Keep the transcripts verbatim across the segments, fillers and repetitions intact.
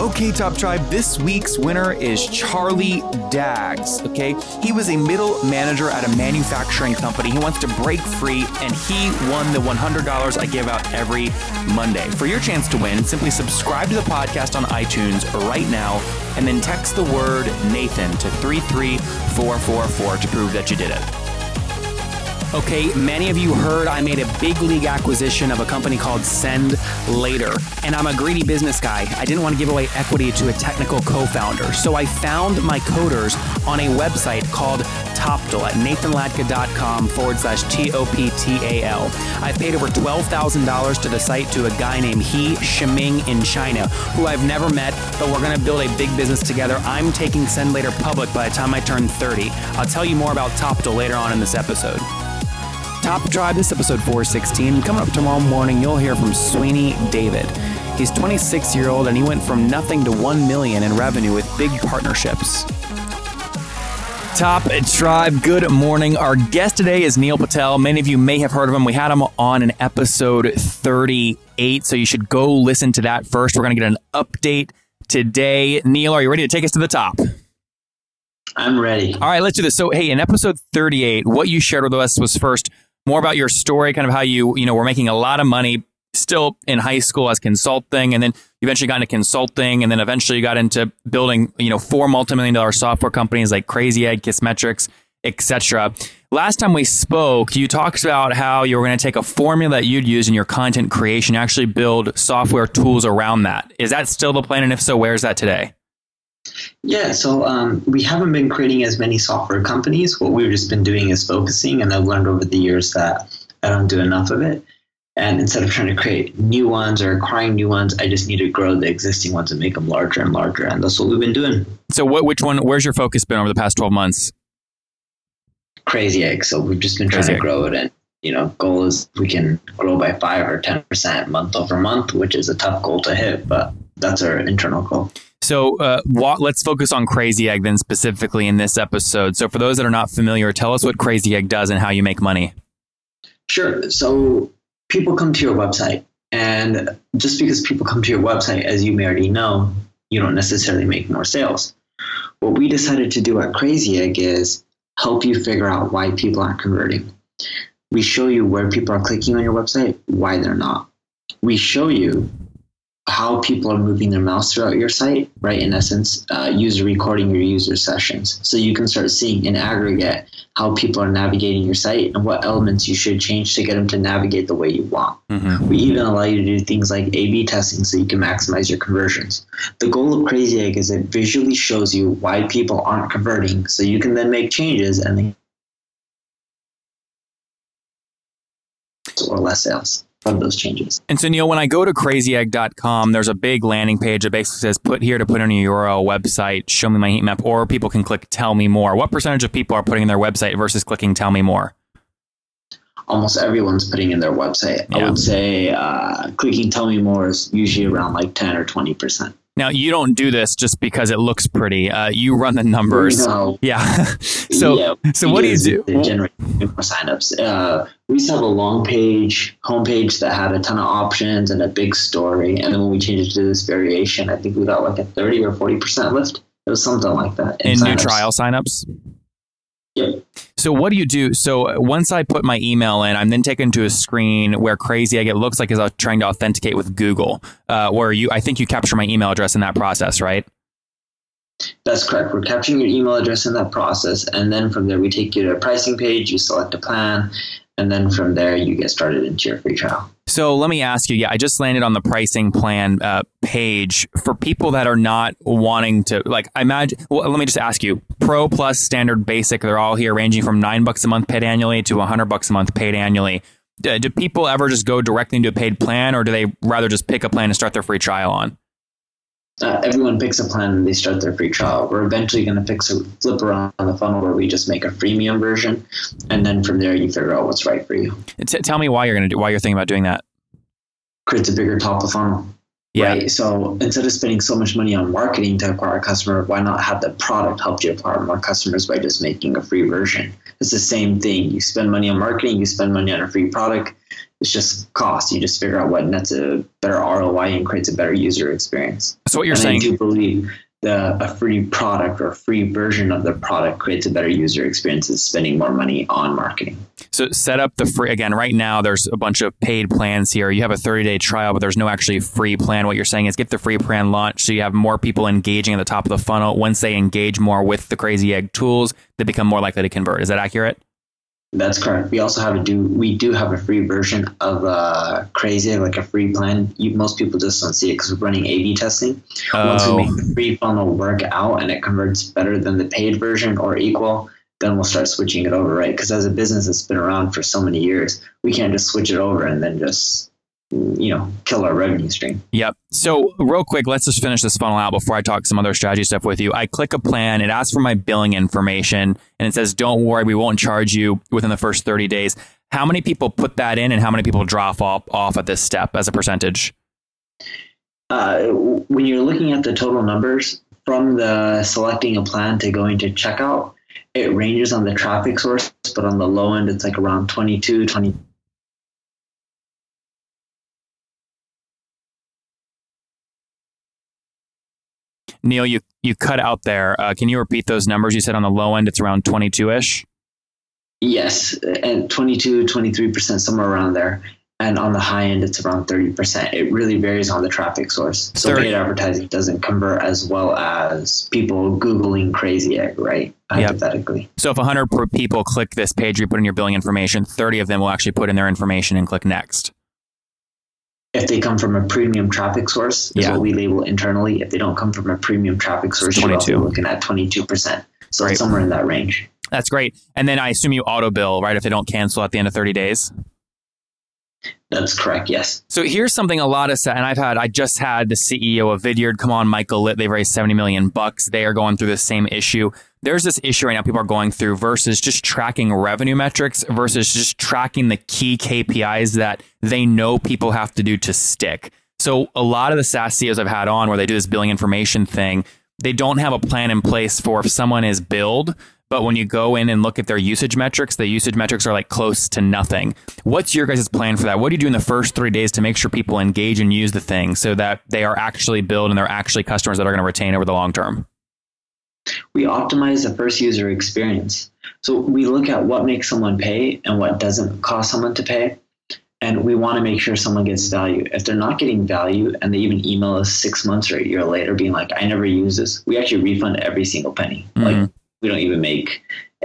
Okay, Top Tribe, this week's winner is Charlie Daggs, okay? He was a middle manager at a manufacturing company. He wants to break free, and he won the one hundred dollars I give out every Monday. For your chance to win, simply subscribe to the podcast on iTunes right now, and then text the word Nathan to three three four four four to prove that you did it. Okay, many of you heard I made a big league acquisition of a company called Send Later, and I'm a greedy business guy. I didn't want to give away equity to a technical co-founder, so I found my coders on a website called TopTal at nathanlatka.com forward slash T O P T A L. I paid over twelve thousand dollars to the site to a guy named He Shiming in China, who I've never met, but we're going to build a big business together. I'm taking Send Later public by the time I turn thirty. I'll tell you more about TopTal later on in this episode. Top Tribe, this episode four sixteen. Coming up tomorrow morning, you'll hear from Sweeney David. He's twenty-six-year-old, and he went from nothing to one million dollars in revenue with big partnerships. Top Tribe, good morning. Our guest today is Neil Patel. Many of you may have heard of him. We had him on in episode thirty-eight, so you should go listen to that first. We're going to get an update today. Neil, are you ready to take us to the top? I'm ready. All right, let's do this. So, hey, in episode thirty-eight, what you shared with us was first more about your story, kind of how you, you know, were making a lot of money still in high school as consulting. And then you eventually got into consulting, and then eventually you got into building, you know, four multimillion dollar software companies like Crazy Egg, Kissmetrics, et cetera. Last time we spoke, you talked about how you were going to take a formula that you'd use in your content creation, actually build software tools around that. Is that still the plan? And if so, where's that today? Yeah, so um, we haven't been creating as many software companies. What we've just been doing is focusing, and I've learned over the years that I don't do enough of it. And instead of trying to create new ones or acquiring new ones, I just need to grow the existing ones and make them larger and larger. And that's what we've been doing. So what? Which one? Where's your focus been over the past twelve months? Crazy Egg. So we've just been trying Crazy to egg. grow it, and you know, goal is we can grow by five or ten percent month over month, which is a tough goal to hit, but that's our internal goal. So uh, what, let's focus on Crazy Egg then specifically in this episode. So for those that are not familiar, tell us what Crazy Egg does and how you make money. Sure. So people come to your website, and just because people come to your website, as you may already know, you don't necessarily make more sales. What we decided to do at Crazy Egg is help you figure out why people aren't converting. We show you where people are clicking on your website, why they're not. We show you how people are moving their mouse throughout your site, right? In essence, uh, user recording your user sessions. So you can start seeing in aggregate how people are navigating your site and what elements you should change to get them to navigate the way you want. Mm-hmm. We even allow you to do things like A B testing so you can maximize your conversions. The goal of Crazy Egg is it visually shows you why people aren't converting so you can then make changes and then or less sales from those changes. And so, Neil, when I go to crazy egg dot com, there's a big landing page that basically says, put here to put in a U R L, website, show me my heat map, or people can click tell me more. What percentage of people are putting in their website versus clicking tell me more? Almost everyone's putting in their website. Yeah. I would say uh, clicking tell me more is usually around like ten or twenty percent. Now, you don't do this just because it looks pretty. Uh, you run the numbers. No. Yeah. so, yeah, so what do you do? To generate more signups. Uh, we used to have a long page, homepage that had a ton of options and a big story. And then when we changed it to this variation, I think we got like a thirty or forty percent lift. It was something like that. In, in new trial signups? Yep. So what do you do? So once I put my email in, I'm then taken to a screen where Crazy Egg, it looks like, is trying to authenticate with Google, uh, where you, I think you capture my email address in that process, right? That's correct. We're capturing your email address in that process. And then from there, we take you to a pricing page, you select a plan, and then from there, you get started into your free trial. So let me ask you, yeah, I just landed on the pricing plan uh, page. For people that are not wanting to, like, I imagine, well, let me just ask you, Pro Plus, Standard, Basic, they're all here ranging from nine bucks a month paid annually to one hundred bucks a month paid annually. Do, do people ever just go directly into a paid plan, or do they rather just pick a plan and start their free trial on? uh, everyone picks a plan and they start their free trial. We're eventually going to fix a flip around the funnel where we just make a freemium version, and then from there you figure out what's right for you. T- tell me why you're going to do why you're thinking about doing that. Creates a bigger top of funnel. Yeah. Right? So instead of spending so much money on marketing to acquire a customer, why not have the product help you acquire more customers by just making a free version? It's the same thing. You spend money on marketing, you spend money on a free product. It's just cost. You just figure out what nets a better R O I and creates a better user experience. So what you're and saying, I do believe that a free product or a free version of the product creates a better user experience than spending more money on marketing. So set up the free, again, right now there's a bunch of paid plans here. You have a thirty-day trial, but there's no actually free plan. What you're saying is get the free plan launched so you have more people engaging at the top of the funnel. Once they engage more with the Crazy Egg tools, they become more likely to convert. Is that accurate? That's correct. We also have to do, we do have a free version of uh, Crazy, like a free plan. You, most people just don't see it because we're running A B testing. Oh. Once we make the free funnel work out and it converts better than the paid version or equal, then we'll start switching it over, right? Because as a business that's been around for so many years, we can't just switch it over and then just, you know, kill our revenue stream. Yep. So real quick, let's just finish this funnel out before I talk some other strategy stuff with you. I click a plan, it asks for my billing information, and it says, don't worry, we won't charge you within the first thirty days. How many people put that in and how many people drop off, off at this step as a percentage? Uh, when you're looking at the total numbers, from the selecting a plan to going to checkout, it ranges on the traffic source, but on the low end, it's like around twenty-two, twenty-three. Neil, you, you cut out there. Uh, can you repeat those numbers? You said on the low end, it's around twenty-two-ish? Yes, and twenty-two, twenty-three percent, somewhere around there. And on the high end, it's around thirty percent. It really varies on the traffic source. So thirty. Paid advertising doesn't convert as well as people Googling Crazy Egg, right? Hypothetically. Yep. So if one hundred people click this page, you put in your billing information, thirty of them will actually put in their information and click next. If they come from a premium traffic source, is yeah. what we label internally. If they don't come from a premium traffic source, you're also looking at twenty-two percent. So right. It's somewhere in that range. That's great. And then I assume you auto bill, right? If they don't cancel at the end of thirty days. That's correct. Yes. So here's something a lot of, and I've had, I just had the C E O of Vidyard come on, Michael Litt. They've raised seventy million bucks. They are going through the same issue. There's this issue right now people are going through versus just tracking revenue metrics versus just tracking the key K P Is that they know people have to do to stick. So a lot of the SaaS C E Os I've had on where they do this billing information thing, they don't have a plan in place for if someone is billed, but when you go in and look at their usage metrics, the usage metrics are like close to nothing. What's your guys' plan for that? What do you do in the first three days to make sure people engage and use the thing so that they are actually billed and they're actually customers that are going to retain over the long term? We optimize the first user experience. So we look at what makes someone pay and what doesn't cost someone to pay. And we want to make sure someone gets value. If they're not getting value and they even email us six months or a year later being like, I never use this, we actually refund every single penny. Mm-hmm. Like we don't even make,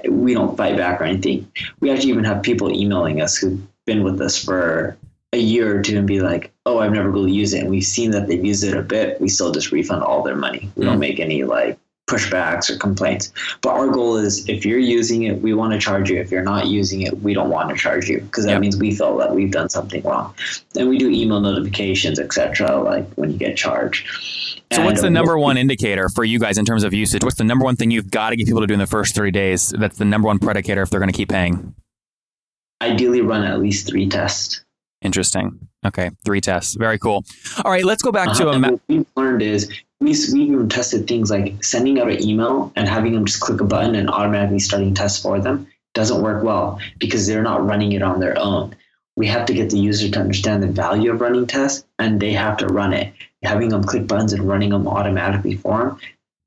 we don't fight back or anything. We actually even have people emailing us who've been with us for a year or two and be like, oh, I've never really used it. And we've seen that they've used it a bit. We still just refund all their money. We mm-hmm. don't make any like pushbacks or complaints. But our goal is if you're using it, we want to charge you. If you're not using it, we don't want to charge you because that yep. means we feel that we've done something wrong. And we do email notifications, et cetera, like when you get charged. So and what's the number one indicator for you guys in terms of usage? What's the number one thing you've got to get people to do in the first three days? That's the number one predicator if they're going to keep paying. Ideally run at least three tests. Interesting. Okay. Three tests. Very cool. All right. Let's go back uh-huh. to a... Ma- what we've learned is we we even tested things like sending out an email and having them just click a button and automatically starting tests for them doesn't work well because they're not running it on their own. We have to get the user to understand the value of running tests and they have to run it. Having them click buttons and running them automatically for them,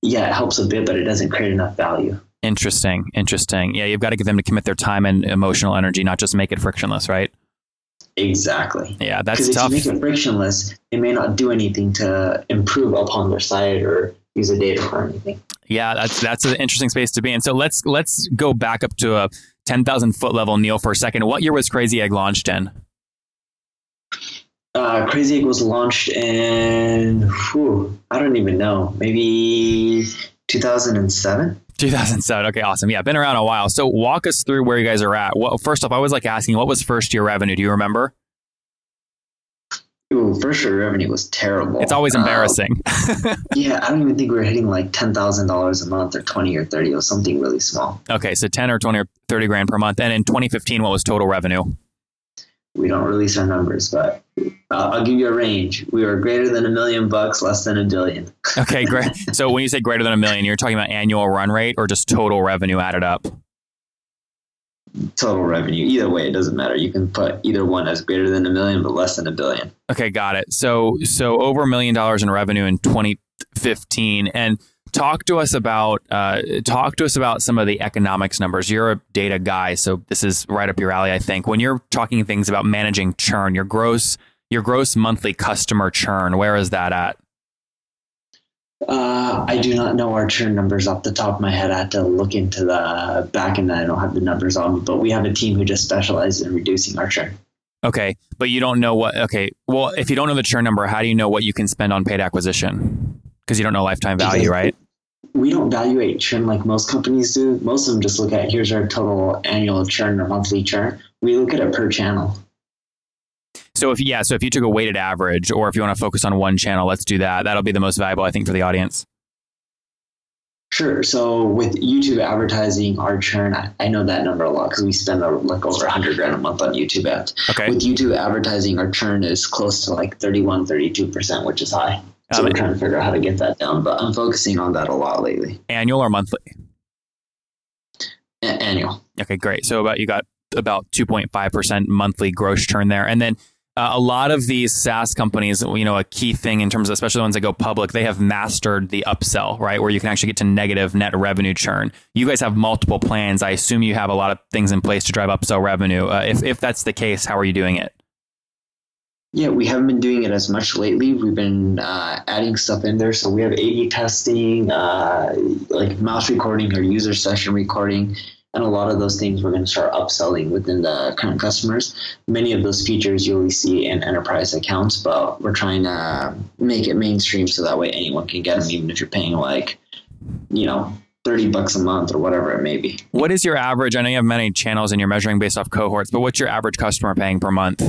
yeah, it helps a bit, but it doesn't create enough value. Interesting. Interesting. Yeah, you've got to get them to commit their time and emotional energy, not just make it frictionless, right? Exactly. Yeah, that's tough. Because if you make it frictionless, they may not do anything to improve upon their site or use a data or anything. Yeah, that's that's an interesting space to be in. So let's let's go back up to a ten thousand foot level, Neil, for a second. What year was Crazy Egg launched in? Uh, Crazy Egg was launched in, whew, I don't even know, maybe two thousand seven? two thousand seven. Okay, awesome. Yeah, been around a while. So walk us through where you guys are at. Well, first off, I was like asking, what was first year revenue? Do you remember? It Ooh, first year revenue was terrible. It's always embarrassing. Um, yeah, I don't even think we were hitting like ten thousand dollars a month or twenty or thirty. It was something really small. Okay, so ten or twenty or thirty grand per month. And in twenty fifteen, what was total revenue? We don't release our numbers, but uh, I'll give you a range. We were greater than a million bucks, less than a billion. Okay, great. So when you say greater than a million, you're talking about annual run rate or just total revenue added up? Total revenue. Either way, it doesn't matter. You can put either one as greater than a million, but less than a billion. Okay, got it. So so over a million dollars in revenue in twenty fifteen. And talk to us about uh, talk to us about some of the economics numbers. You're a data guy, so this is right up your alley, I think. When you're talking things about managing churn, your gross your gross monthly customer churn, where is that at? Uh, I do not know our churn numbers off the top of my head. I had to look into the back end. I don't have the numbers on me, but we have a team who just specializes in reducing our churn. Okay, but you don't know what, okay. Well, if you don't know the churn number, how do you know what you can spend on paid acquisition? Because you don't know lifetime value, because right? We don't evaluate churn like most companies do. Most of them just look at, here's our total annual churn or monthly churn. We look at it per channel. So if, yeah, so if you took a weighted average, or if you want to focus on one channel, let's do that. That'll be the most valuable, I think, for the audience. Sure. So with YouTube advertising, our churn, I, I know that number a lot because we spend a, like over one hundred grand a month on YouTube ads. Okay. With YouTube advertising, our churn is close to like thirty-one, thirty-two percent, which is high. So um, we're trying to figure out how to get that down, but I'm focusing on that a lot lately. Annual or monthly? A- annual. Okay, great. So about you got about two point five percent monthly gross churn there. And then Uh, a lot of these SaaS companies, you know, a key thing in terms of especially the ones that go public, they have mastered the upsell, right? Where you can actually get to negative net revenue churn. You guys have multiple plans. I assume you have a lot of things in place to drive upsell revenue. Uh, if, if that's the case, how are you doing it? Yeah, we haven't been doing it as much lately. We've been uh, adding stuff in there. So we have A B testing, uh, like mouse recording or user session recording. And a lot of those things we're going to start upselling within the current customers. Many of those features you'll see in enterprise accounts, but we're trying to make it mainstream so that way anyone can get them, even if you're paying like, you know, thirty bucks a month or whatever it may be. What is your average? I know you have many channels and you're measuring based off cohorts, but what's your average customer paying per month?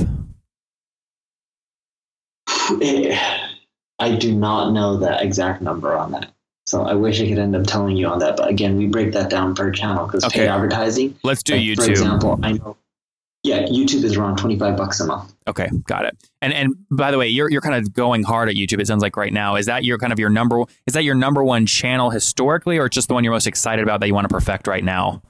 I do not know the exact number on that. So I wish I could end up telling you on that. But again, we break that down per channel because okay. Paid advertising. Let's do like YouTube. For example, I know, yeah, YouTube is around twenty-five bucks a month. Okay, got it. And and by the way, you're you're kind of going hard at YouTube, it sounds like right now. Is that your kind of your number, is that your number one channel historically, or just the one you're most excited about that you want to perfect right now?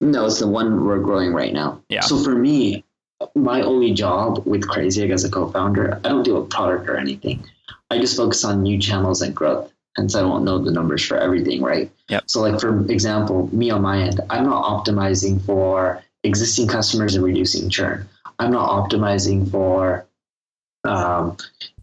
No, it's the one we're growing right now. Yeah. So for me, my only job with Crazy Egg as a co-founder, I don't do a product or anything. I just focus on new channels and growth. And so I don't know the numbers for everything, right? Yep. So like, for example, me on my end, I'm not optimizing for existing customers and reducing churn. I'm not optimizing for, um,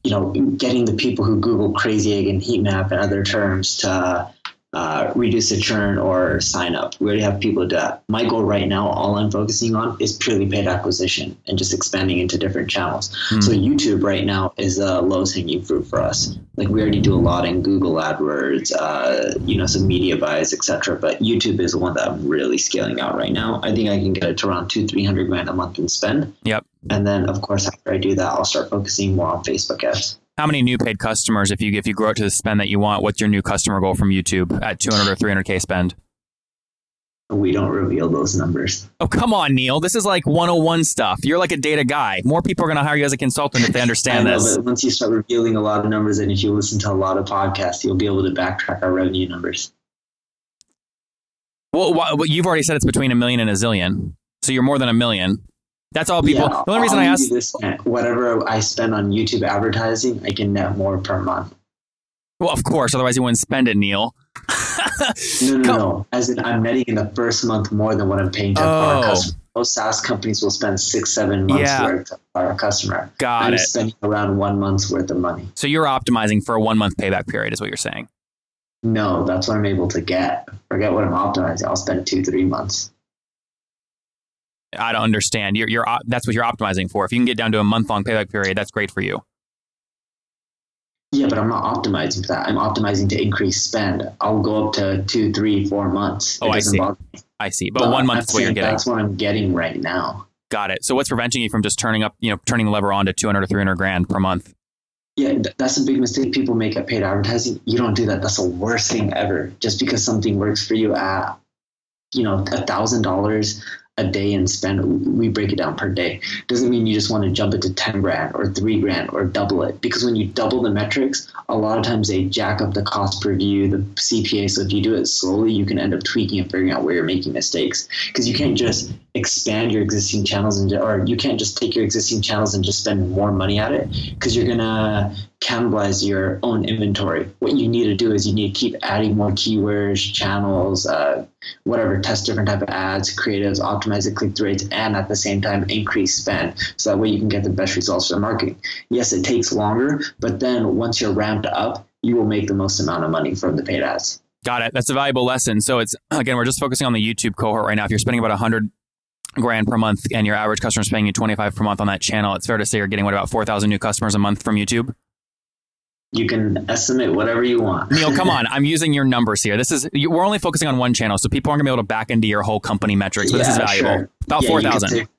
you know, getting the people who Google Crazy Egg and heat map and other terms to uh, reduce the churn or sign up. We already have people do that. My goal right now, all I'm focusing on is purely paid acquisition and just expanding into different channels. Mm. So YouTube right now is the lowest hanging fruit for us. Like, we already do a lot in Google AdWords, uh, you know, some media buys, et cetera. But YouTube is the one that I'm really scaling out right now. I think I can get it to around two, three hundred grand a month in spend. Yep. And then, of course, after I do that, I'll start focusing more on Facebook ads. How many new paid customers, if you if you grow it to the spend that you want, what's your new customer goal from YouTube at two hundred or three hundred K spend? We don't reveal those numbers. Oh, come on, Neil. This is like one oh one stuff. You're like a data guy. More people are going to hire you as a consultant if they understand I know, this. But once you start revealing a lot of numbers, and if you listen to a lot of podcasts, you'll be able to backtrack our revenue numbers. Well, well you've already said it's between a million and a zillion. So you're more than a million. That's all people. Yeah, the only reason I asked this, whatever I spend on YouTube advertising, I can net more per month. Well, of course. Otherwise, you wouldn't spend it, Neil. no, no, Come. no. As in, I'm netting in the first month more than what I'm paying to oh. our customer. Most SaaS companies will spend six, seven months yeah. worth for a customer. Got I'm it. I'm spending around one month's worth of money. So you're optimizing for a one month payback period, is what you're saying? No, that's what I'm able to get. Forget what I'm optimizing. I'll spend two, three months. I don't understand. You're, you're, that's what you're optimizing for. If you can get down to a month-long payback period, that's great for you. Yeah, but I'm not optimizing for that. I'm optimizing to increase spend. I'll go up to two, three, four months. Oh, I see. I see. But, but one month is what you're getting. That's what I'm getting right now. Got it. So what's preventing you from just turning up, you know, turning the lever on to two hundred or three hundred grand per month? Yeah, th- that's a big mistake people make at paid advertising. You don't do that. That's the worst thing ever. Just because something works for you at, you know, one thousand dollars a day and spend, we break it down per day. Doesn't mean you just want to jump it to ten grand or three grand or double it. Because when you double the metrics, a lot of times they jack up the cost per view, the C P A. So if you do it slowly, you can end up tweaking and figuring out where you're making mistakes. Because you can't just expand your existing channels and, or you can't just take your existing channels and just spend more money at it, because you're going to cannibalize your own inventory. What you need to do is you need to keep adding more keywords, channels, uh, whatever, test different type of ads, creatives, optimize the click-through rates, and at the same time, increase spend. So that way you can get the best results for the marketing. Yes, it takes longer, but then once you're ramped up, you will make the most amount of money from the paid ads. Got it. That's a valuable lesson. So it's, again, we're just focusing on the YouTube cohort right now. If you're spending about one hundred grand per month and your average customer is paying you twenty-five per month on that channel, it's fair to say you're getting, what, about four thousand new customers a month from YouTube? You can estimate whatever you want. Neil, come on. I'm using your numbers here. This is, you, we're only focusing on one channel, so people aren't going to be able to back into your whole company metrics, but yeah, this is valuable. Sure. About yeah, four thousand.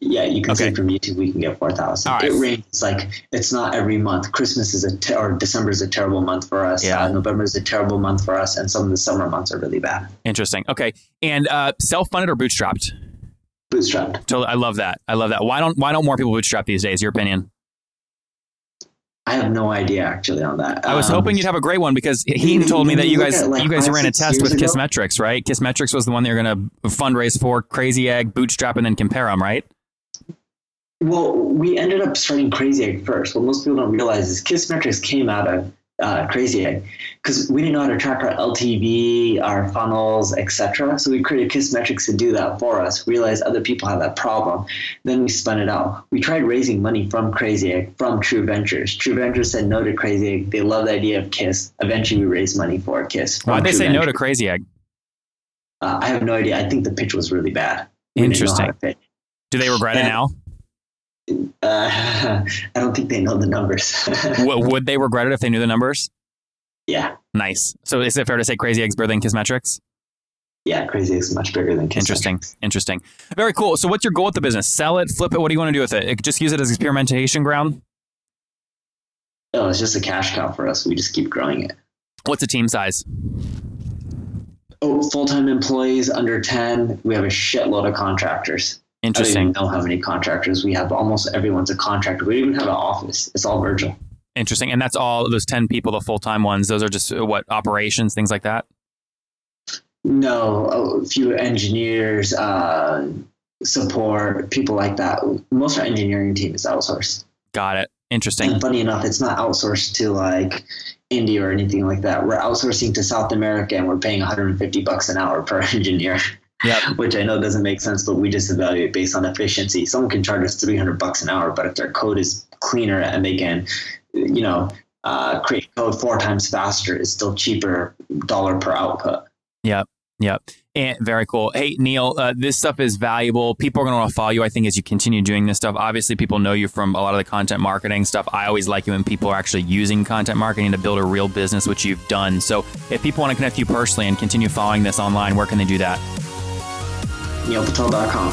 Yeah, you can okay. say from YouTube, we can get four thousand. Right. It ranges, like, it's not every month. Christmas is a, te- or December is a terrible month for us. Yeah. Uh, November is a terrible month for us. And some of the summer months are really bad. Interesting. Okay. And uh, self-funded or bootstrapped? Bootstrapped. Totally. I love that. I love that. Why don't, why don't more people bootstrap these days? Your opinion? I have no idea actually on that. I was um, hoping you'd have a great one, because he told me that you guys like you guys ran a test with ago? Kissmetrics, right? Kissmetrics was the one they were going to fundraise for, Crazy Egg, Bootstrap, and then compare them, right? Well, we ended up starting Crazy Egg first. What most people don't realize is Kissmetrics came out of uh, Crazy Egg, because we didn't know how to track our L T V, our funnels, et cetera. So we created Kissmetrics to do that for us, realized other people had that problem. Then we spun it out. We tried raising money from Crazy Egg, from True Ventures. True Ventures said no to Crazy Egg. They love the idea of Kiss. Eventually, we raised money for Kiss. Why'd they say no to Crazy Egg? Uh, I have no idea. I think the pitch was really bad. We Interesting. Do they regret and, it now? Uh, I don't think they know the numbers. Would they regret it if they knew the numbers? Yeah. Nice. So is it fair to say Crazy Egg's bigger than Kissmetrics? Yeah, Crazy Egg's much bigger than Kissmetrics. Interesting. Interesting. Very cool. So what's your goal with the business? Sell it, flip it? What do you want to do with it? Just use it as experimentation ground? Oh, it's just a cash cow for us. We just keep growing it. What's the team size? Oh, full-time employees under ten. We have a shitload of contractors. Interesting. I don't even know how many contractors we have. Almost everyone's a contractor. We don't even have an office. It's all virtual. Interesting. And that's all those ten people, the full-time ones. Those are just what, operations, things like that? No, a few engineers, uh, support, people like that. Most of our engineering team is outsourced. Got it. Interesting. And funny enough, it's not outsourced to like India or anything like that. We're outsourcing to South America, and we're paying one hundred fifty bucks an hour per engineer. Yep. Which I know doesn't make sense, but we just evaluate based on efficiency. Someone can charge us three hundred bucks an hour, but if their code is cleaner and they can, you know, uh, create code four times faster, it's still cheaper dollar per output. Yep. Yep. And very cool. Hey, Neil, uh, this stuff is valuable. People are going to want to follow you, I think, as you continue doing this stuff. Obviously, people know you from a lot of the content marketing stuff. I always like it when people are actually using content marketing to build a real business, which you've done. So if people want to connect with you personally and continue following this online, where can they do that? Neil Patel dot com.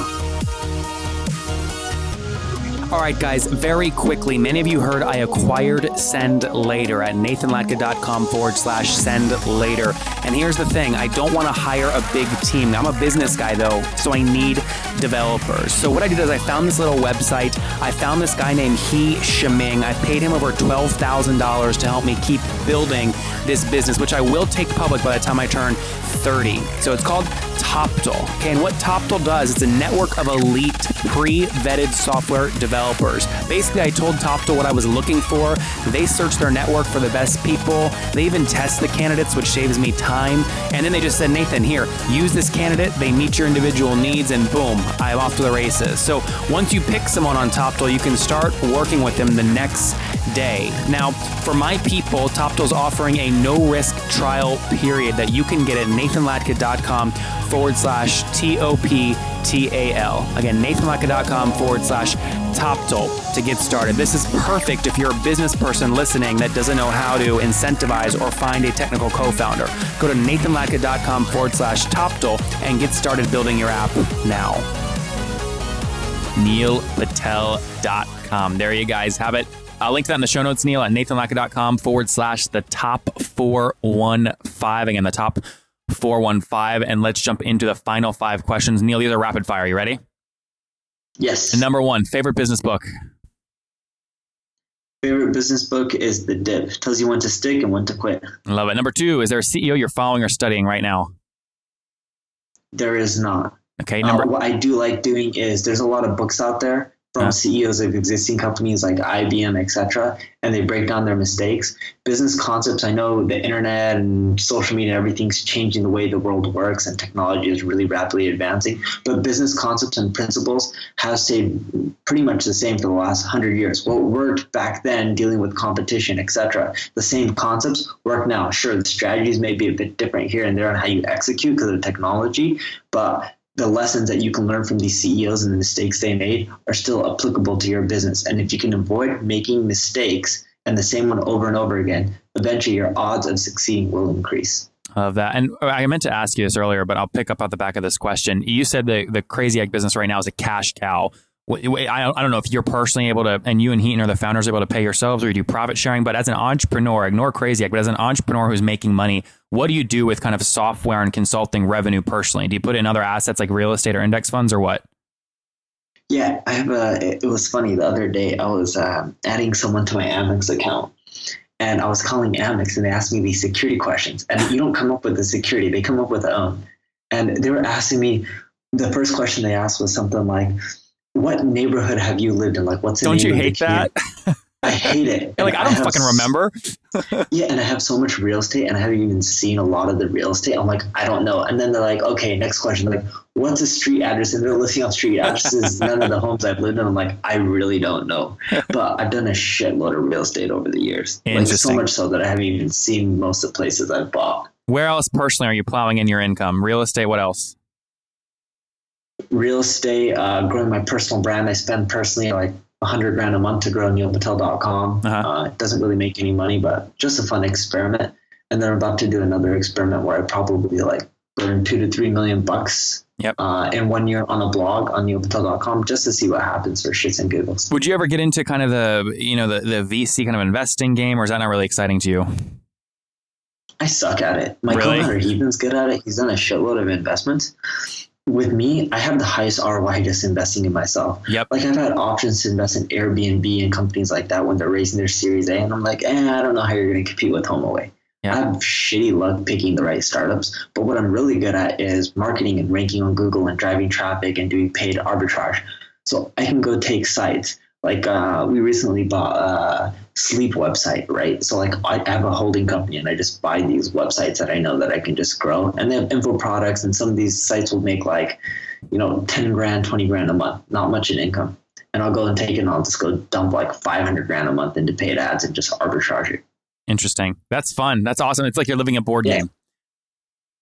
All right, guys, very quickly, many of you heard I acquired Send Later at nathanlatka.com forward slash send later. And here's the thing. I don't want to hire a big team. I'm a business guy, though, so I need developers. So what I did is I found this little website. I found this guy named He Shiming. I paid him over twelve thousand dollars to help me keep building this business, which I will take public by the time I turn thirty. So it's called TopTal. Okay, and what TopTal does, it's a network of elite pre-vetted software developers. Basically, I told TopTal what I was looking for. They search their network for the best people. They even test the candidates, which saves me time. And then they just said, Nathan, here, use this candidate. They meet your individual needs, and boom, I'm off to the races. So once you pick someone on TopTal, you can start working with them the next day. Now, for my people, TopTal's offering a no-risk trial period that you can get at nathanlatka.com forward slash T O P T A L. Again, nathanlatka.com forward slash TopTal to get started. This is perfect if you're a business person listening that doesn't know how to incentivize or find a technical co-founder. Go to nathanlatka.com forward slash TopTal and get started building your app now. neil patel dot com. There you guys have it. I'll link to that in the show notes, Neil, at nathan latka dot com forward slash the top four one five. Again, the top four one five. And let's jump into the final five questions. Neil, these are rapid fire. You ready? Yes. And number one, favorite business book? Favorite business book is The Dip. It tells you when to stick and when to quit. I love it. Number two, is there a C E O you're following or studying right now? There is not. Okay. Number- uh, what I do like doing is there's a lot of books out there from yeah. C E Os of existing companies like I B M, et cetera, and they break down their mistakes. Business concepts, I know the internet and social media and everything's changing the way the world works and technology is really rapidly advancing, but business concepts and principles have stayed pretty much the same for the last one hundred years. What worked back then dealing with competition, et cetera, the same concepts work now. Sure, the strategies may be a bit different here and there on how you execute because of technology, but the lessons that you can learn from these C E Os and the mistakes they made are still applicable to your business. And if you can avoid making mistakes and the same one over and over again, eventually your odds of succeeding will increase. Of that. And I meant to ask you this earlier, but I'll pick up at the back of this question. You said the, the Crazy Egg business right now is a cash cow. I don't know if you're personally able to, and you and Heaton are the founders able to pay yourselves or you do profit sharing, but as an entrepreneur, ignore Crazy Egg, but as an entrepreneur who's making money, what do you do with kind of software and consulting revenue personally? Do you put in other assets like real estate or index funds or what? Yeah, I have a, it was funny the other day, I was um, adding someone to my Amex account. And I was calling Amex and they asked me these security questions. And you don't come up with the security, they come up with their own. And they were asking me, the first question they asked was something like, what neighborhood have you lived in? Like, what's the name of the community? Don't you hate that? I hate it. You're like, I don't I fucking s- remember. Yeah, and I have so much real estate and I haven't even seen a lot of the real estate. I'm like, I don't know. And then they're like, okay, next question. They're like, what's a street address? And they're listing out street addresses. None of the homes I've lived in. I'm like, I really don't know. But I've done a shitload of real estate over the years. Like, so much so that I haven't even seen most of the places I've bought. Where else personally are you plowing in your income? Real estate, what else? Real estate, uh, growing my personal brand. I spend personally like a hundred grand a month to grow neil patel dot com. Uh-huh. Uh, it doesn't really make any money, but just a fun experiment. And then I'm about to do another experiment where I probably like burn two to three million bucks yep. uh, in one year on a blog on neil patel dot com just to see what happens for shits and giggles. Would you ever get into kind of the, you know, the, the V C kind of investing game, or is that not really exciting to you? I suck at it. My really? co-founder Ethan's good at it. He's done a shitload of investments. With me, I have the highest R O I just investing in myself. Yep. Like I've had options to invest in Airbnb and companies like that when they're raising their Series A, and I'm like, eh, I don't know how you're going to compete with HomeAway. Yeah. I have shitty luck picking the right startups, but what I'm really good at is marketing and ranking on Google and driving traffic and doing paid arbitrage. So I can go take sites. Like uh, we recently bought a sleep website, right? So like I have a holding company and I just buy these websites that I know that I can just grow. And they have info products and some of these sites will make like, you know, ten grand, twenty grand a month, not much in income. And I'll go and take it and I'll just go dump like five hundred grand a month into paid ads and just arbitrage it. Interesting. That's fun. That's awesome. It's like you're living a board yeah. game.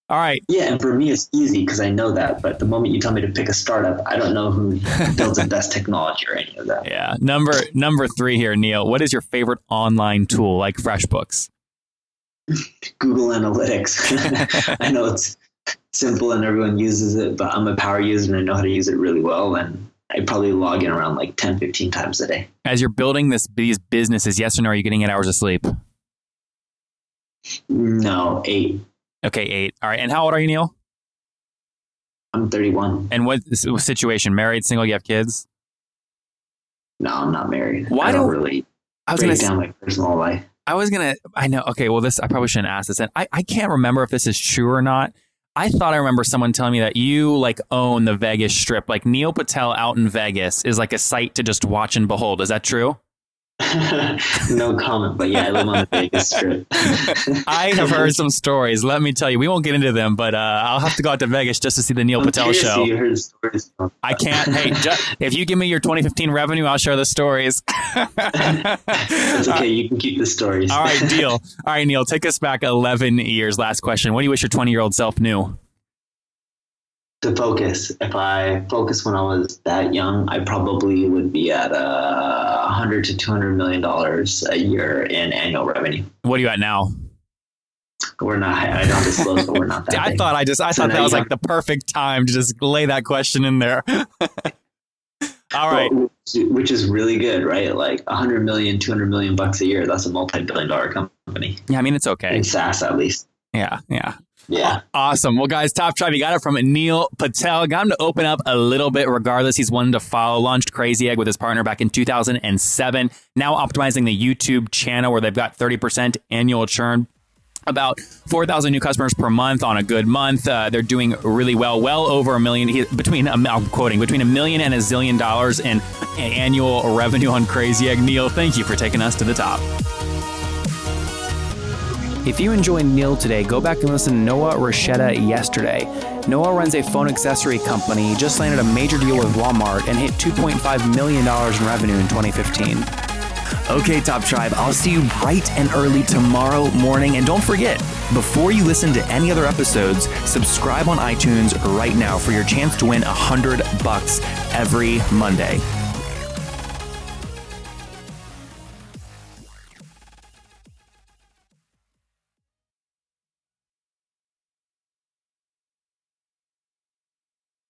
All right. Yeah, and for me, it's easy because I know that. But the moment you tell me to pick a startup, I don't know who builds the best technology or any of that. Yeah. Number number three here, Neil. What is your favorite online tool like FreshBooks? Google Analytics. I know it's simple and everyone uses it, but I'm a power user and I know how to use it really well. And I probably log in around like ten, fifteen times a day. As you're building this these businesses, yes or no, are you getting eight hours of sleep? No, eight. Okay, eight. All right. And how old are you, Neil? I'm thirty-one. And what situation? Married, single, you have kids? No, I'm not married. Why I don't, don't really I was break gonna, down my personal life. I was going to, I know. Okay, well, this, I probably shouldn't ask this. And I, I can't remember if this is true or not. I thought I remember someone telling me that you like own the Vegas Strip. Like Neil Patel out in Vegas is like a sight to just watch and behold. Is that true? No comment, but yeah, I live on the Vegas Strip. I have heard some stories. Let me tell you, we won't get into them, but uh, I'll have to go out to Vegas just to see the Neil I'm Patel show. You heard stories about I can't. Hey, ju- if you give me your twenty fifteen revenue, I'll share the stories. That's okay. You can keep the stories. All right, deal. All right, Neil, take us back eleven years. Last question. What do you wish your twenty-year-old self knew? To focus. If I focused when I was that young, I probably would be at a hundred to two hundred million dollars a year in annual revenue. What are you at now? We're not. I don't disclose, but we're not that. I big. thought I just. I so thought that was like have... the perfect time to just lay that question in there. All right. Well, which is really good, right? Like one hundred million, two hundred million bucks a year. That's a multi-billion dollar company. Yeah, I mean, it's okay. In SaaS, at least. Yeah, yeah. Yeah. Awesome. Well, guys, Top Tribe, you got it from Neil Patel. Got him to open up a little bit regardless. He's one to follow. Launched Crazy Egg with his partner back in two thousand seven. Now optimizing the YouTube channel where they've got thirty percent annual churn. About four thousand new customers per month on a good month. Uh, they're doing really well, well over a million, he, between, um, I'm quoting, between a million and a zillion dollars in, in annual revenue on Crazy Egg. Neil, thank you for taking us to the top. If you enjoyed Neil today, go back and listen to Noah Reschetta yesterday. Noah runs a phone accessory company. He just landed a major deal with Walmart and hit two point five million dollars in revenue in twenty fifteen. Okay, Top Tribe, I'll see you bright and early tomorrow morning. And don't forget, before you listen to any other episodes, subscribe on iTunes right now for your chance to win one hundred bucks every Monday.